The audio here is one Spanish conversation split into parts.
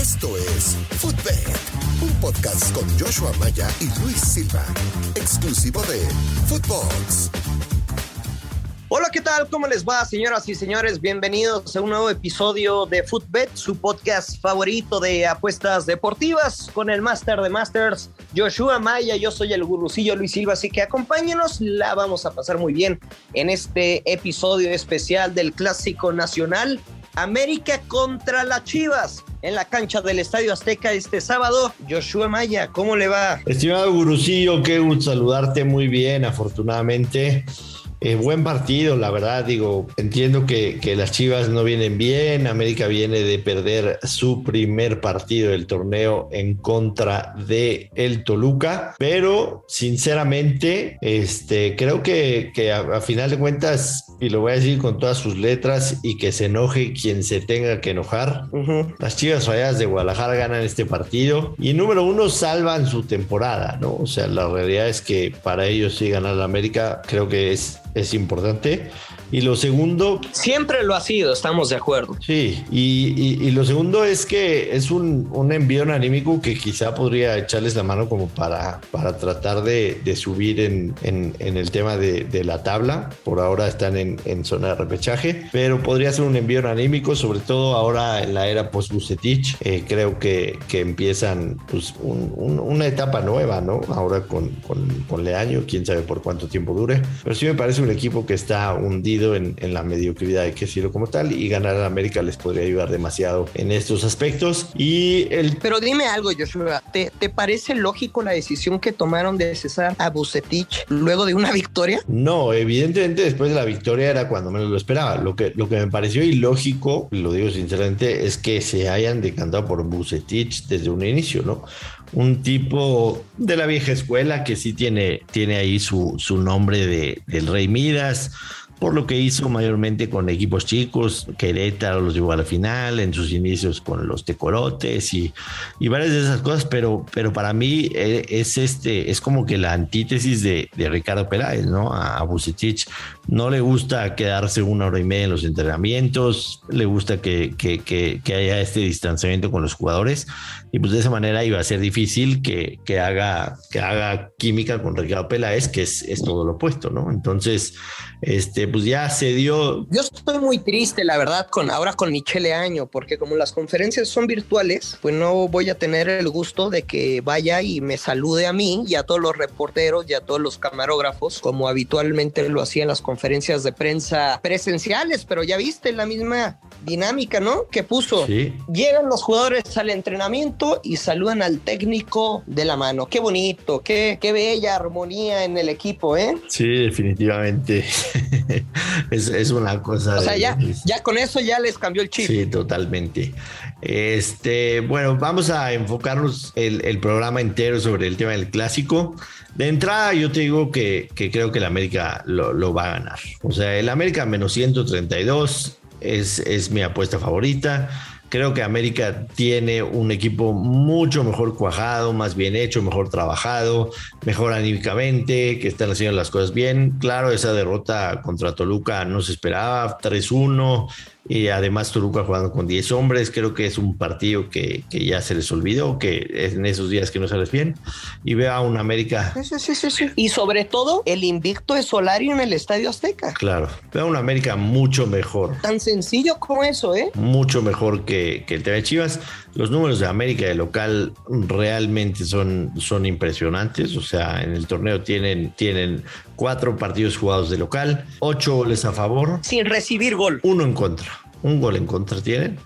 Esto es Futbet, un podcast con Joshua Maya y Luis Silva, exclusivo de Futbox. Hola, ¿qué tal? ¿Cómo les va, señoras y señores? Bienvenidos a un nuevo episodio de Futbet, su podcast favorito de apuestas deportivas con el Master de Masters, Joshua Maya. Yo soy el Gurucillo, Luis Silva, así que acompáñenos. La vamos a pasar muy bien en este episodio especial del Clásico Nacional. América contra las Chivas en la cancha del Estadio Azteca este sábado. Joshua Maya, ¿cómo le va? Estimado Gurucillo, qué gusto saludarte. Muy bien, afortunadamente. Buen partido, la verdad, digo, entiendo que las Chivas no vienen bien. América viene de perder su primer partido del torneo en contra de el Toluca, pero sinceramente creo que a final de cuentas, y lo voy a decir con todas sus letras y que se enoje quien se tenga que enojar, Las Chivas Rayadas de Guadalajara ganan este partido y número uno salvan su temporada, ¿no? O sea, la realidad es que para ellos sí ganar la América creo que es importante. Y lo segundo... Siempre lo ha sido, estamos de acuerdo. Sí, y lo segundo es que es un envío anímico que quizá podría echarles la mano como para tratar de subir en el tema de la tabla. Por ahora están en zona de repechaje, pero podría ser un envío anímico, sobre todo ahora en la era post-Vucetich. Creo que empiezan pues, una etapa nueva, ¿no? Ahora con Leaño, quién sabe por cuánto tiempo dure. Pero sí me parece un equipo que está hundido en la mediocridad, hay que decirlo como tal, y ganar a América les podría ayudar demasiado en estos aspectos. Pero dime algo, Joshua, ¿te parece lógico la decisión que tomaron de cesar a Vucetich luego de una victoria? No, evidentemente después de la victoria era cuando menos lo esperaba. Lo que me pareció ilógico, lo digo sinceramente, es que se hayan decantado por Vucetich desde un inicio, ¿no? Un tipo de la vieja escuela que sí tiene ahí su nombre del Rey Midas, por lo que hizo mayormente con equipos chicos. Querétaro los llevó a la final, en sus inicios con los Tecolotes y varias de esas cosas, pero para mí es como que la antítesis de Ricardo Peláez, ¿no? A Vucetich no le gusta quedarse una hora y media en los entrenamientos, le gusta que haya este distanciamiento con los jugadores, y pues de esa manera iba a ser difícil que haga química con Ricardo Peláez, que es todo lo opuesto, ¿no? Entonces, pues ya se dio. Yo estoy muy triste, la verdad, ahora con Michel Leaño, porque como las conferencias son virtuales, pues no voy a tener el gusto de que vaya y me salude a mí y a todos los reporteros y a todos los camarógrafos, como habitualmente lo hacía en las conferencias de prensa presenciales, pero ya viste la misma dinámica, ¿no? Que puso. Sí. Llegan los jugadores al entrenamiento y saludan al técnico de la mano. Qué bonito, qué bella armonía en el equipo, ¿eh? Sí, definitivamente. Es una cosa. O sea, ya con eso ya les cambió el chip. Sí, totalmente. Bueno, vamos a enfocarnos el programa entero sobre el tema del clásico. De entrada, yo te digo que creo que el América lo va a ganar. O sea, el América menos 132 es mi apuesta favorita. Creo que América tiene un equipo mucho mejor cuajado, más bien hecho, mejor trabajado, mejor anímicamente, que están haciendo las cosas bien. Claro, esa derrota contra Toluca no se esperaba, 3-1, y además Toluca jugando con 10 hombres. Creo que es un partido que ya se les olvidó, que en esos días que no sales bien, y veo a un América. Sí. Y sobre todo, el invicto de Solari en el Estadio Azteca. Claro, veo a un América mucho mejor. Tan sencillo como eso, ¿eh? Mucho mejor que el tema de Chivas. Los números de América de local realmente son impresionantes. O sea, en el torneo tienen 4 partidos jugados de local, 8 goles a favor. Sin recibir gol. 1 en contra. Un gol en contra tienen.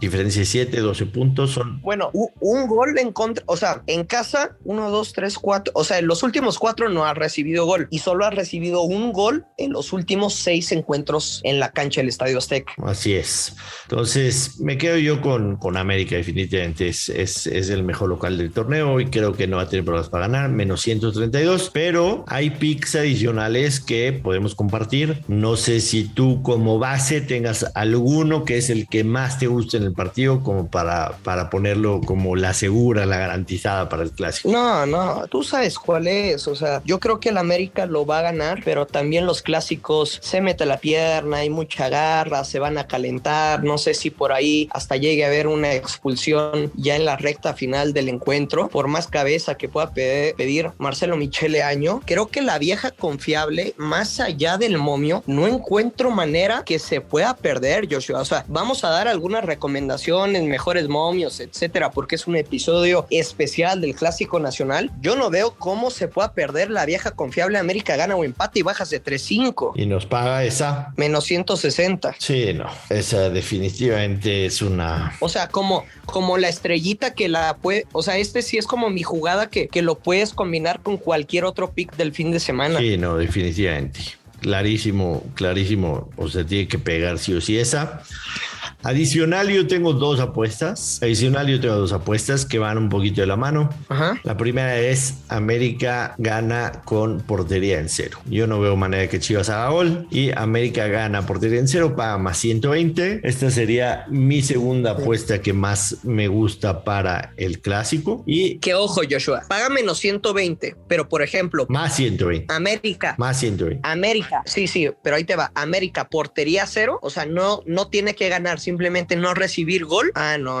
Diferencia de 7, 12 puntos son... Bueno, un gol en contra, o sea, en casa, 1, 2, 3, 4, o sea, en los últimos 4 no ha recibido gol y solo ha recibido un gol en los últimos 6 encuentros en la cancha del Estadio Azteca. Así es. Entonces, me quedo yo con América, definitivamente. Es el mejor local del torneo y creo que no va a tener problemas para ganar, menos 132, pero hay picks adicionales que podemos compartir. No sé si tú como base tengas alguno que es el que más te guste en el partido como para ponerlo como la segura, la garantizada para el clásico? No, tú sabes cuál es. O sea, yo creo que el América lo va a ganar, pero también los clásicos se mete la pierna, hay mucha garra, se van a calentar. No sé si por ahí hasta llegue a haber una expulsión ya en la recta final del encuentro. Por más cabeza que pueda pedir Marcelo Michel Leaño, creo que la vieja confiable, más allá del momio, no encuentro manera que se pueda perder, Joshua. O sea, vamos a dar algunas recomendaciones, mejores momios, etcétera, porque es un episodio especial del Clásico Nacional. Yo no veo cómo se pueda perder la vieja confiable. América gana o empate y bajas de 3.5. Y nos paga esa. Menos 160. Sí, no. Esa definitivamente es una... O sea, como la estrellita que la puede... O sea, este sí es como mi jugada que lo puedes combinar con cualquier otro pick del fin de semana. Sí, no, definitivamente. Clarísimo. O sea, tiene que pegar sí o sí esa. Adicional, yo tengo dos apuestas. Que van un poquito de la mano. Ajá. La primera es América gana con portería en cero. Yo no veo manera que Chivas haga gol. Y América gana portería en cero, paga más 120. Esta sería mi segunda apuesta que más me gusta para el clásico. Y que ojo, Joshua, paga menos 120. Pero, por ejemplo... Más 120. América. Más 120. América. Sí, pero ahí te va. América, portería cero. O sea, no tiene que ganar, simplemente no recibir gol. Ah, no.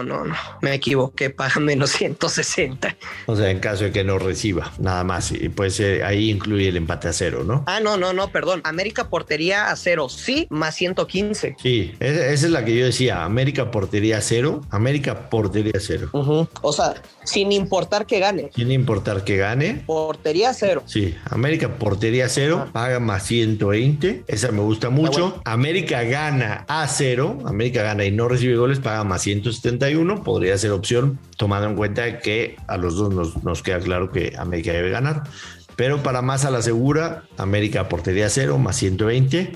Me equivoqué. Paga menos 160. O sea, en caso de que no reciba, nada más. Y pues ahí incluye el empate a cero, ¿no? Ah, no, perdón. América portería a cero, sí, más 115. Sí, esa es la que yo decía. América portería cero. Uh-huh. O sea, sin importar que gane. Portería cero. Sí, América portería cero, paga más 120. Esa me gusta mucho. Bueno. América gana a cero. América gana y no recibe goles, paga más 171. Podría ser opción, tomando en cuenta que a los dos nos queda claro que América debe ganar, pero para más a la segura, América portería cero, más 120.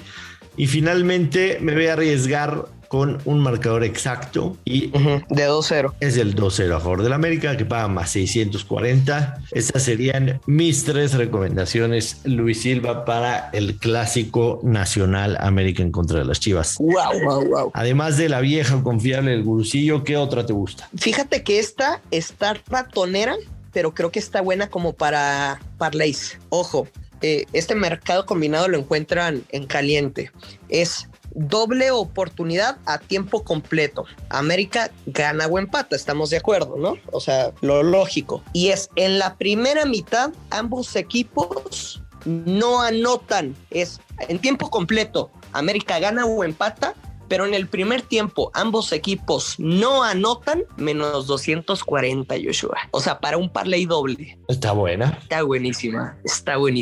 Y finalmente me voy a arriesgar con un marcador exacto y de 2-0. Es el 2-0 a favor del América, que paga más 640. Estas serían mis tres recomendaciones, Luis Silva, para el Clásico Nacional, América en contra de las Chivas. Wow. Además de la vieja confiable del Gurucillo, ¿qué otra te gusta? Fíjate que esta está ratonera, pero creo que está buena como para parlays. Ojo, este mercado combinado lo encuentran en caliente. Es doble oportunidad a tiempo completo. América gana o empata, estamos de acuerdo, ¿no? O sea, lo lógico. Y es en la primera mitad, ambos equipos no anotan. Es en tiempo completo. América gana o empata, pero en el primer tiempo ambos equipos no anotan, menos 240, Joshua. O sea, para un parlay doble. Está buena. Está buenísima. Está buena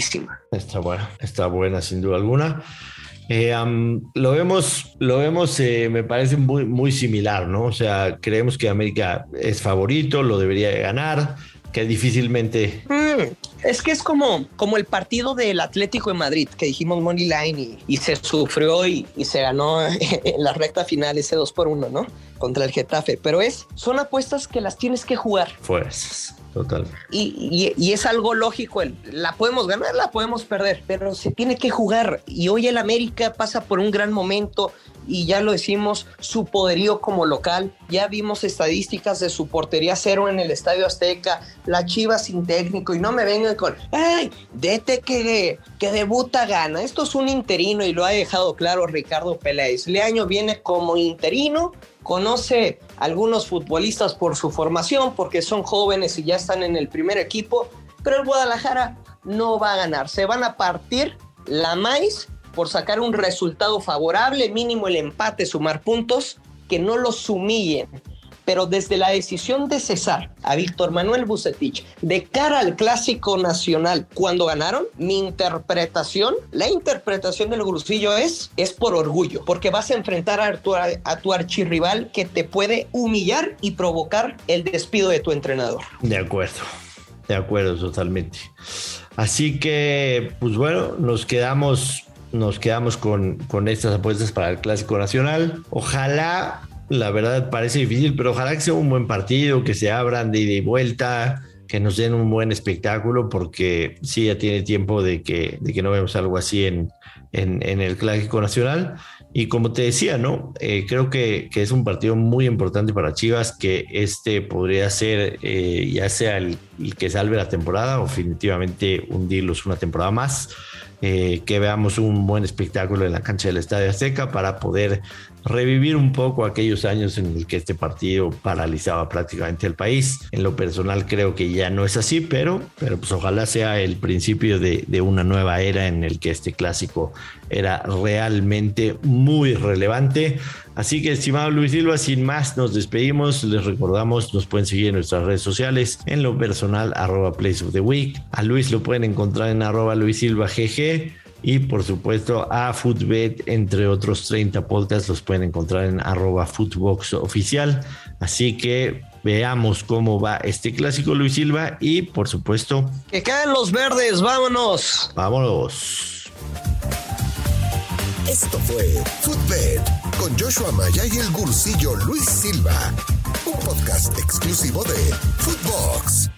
sin duda alguna. Lo vemos, me parece muy, muy similar, ¿no? O sea, creemos que América es favorito, lo debería ganar, que difícilmente... Es que es como el partido del Atlético de Madrid, que dijimos money line y se sufrió y se ganó en la recta final ese 2-1, ¿no? Contra el Getafe. Pero son apuestas que las tienes que jugar. Pues... Total. Y es algo lógico. La podemos ganar, la podemos perder, pero se tiene que jugar. Y hoy el América pasa por un gran momento y ya lo decimos, su poderío como local. Ya vimos estadísticas de su portería cero en el Estadio Azteca, la Chivas sin técnico, y no me vengan con ¡ay! Dete que debuta gana. Esto es un interino y lo ha dejado claro Ricardo Peláez. Leaño viene como interino, conoce algunos futbolistas por su formación, porque son jóvenes y ya están en el primer equipo, pero el Guadalajara no va a ganar. Se van a partir la maíz por sacar un resultado favorable, mínimo el empate, sumar puntos, que no los humillen. Pero desde la decisión de cesar a Víctor Manuel Vucetich de cara al Clásico Nacional, cuando ganaron, la interpretación del Gurucillo es por orgullo, porque vas a enfrentar a tu archirrival que te puede humillar y provocar el despido de tu entrenador. De acuerdo totalmente. Así que, pues bueno, nos quedamos con estas apuestas para el Clásico Nacional. Ojalá. La verdad parece difícil, pero ojalá que sea un buen partido, que se abran de ida y vuelta, que nos den un buen espectáculo, porque sí, ya tiene tiempo de que no vemos algo así en el Clásico Nacional. Y como te decía, ¿no? Creo que es un partido muy importante para Chivas, que este podría ser ya sea el que salve la temporada o definitivamente hundirlos una temporada más. Que veamos un buen espectáculo en la cancha del Estadio Azteca para poder revivir un poco aquellos años en los que este partido paralizaba prácticamente el país. En lo personal creo que ya no es así, pero pues ojalá sea el principio de una nueva era en el que este clásico era realmente muy relevante. Así que, estimado Luis Silva, sin más nos despedimos. Les recordamos, nos pueden seguir en nuestras redes sociales. En lo personal, @PlaysOfTheWeek. A Luis lo pueden encontrar en @LuisSilvaGG. Y por supuesto a Futbet, entre otros 30 podcasts, los pueden encontrar en @FutboxOficial. Así que veamos cómo va este clásico, Luis Silva. Y por supuesto, que caen los verdes, vámonos. Vámonos. Esto fue Futbet con Joshua Maya y el Gurucillo Luis Silva, un podcast exclusivo de Futbox.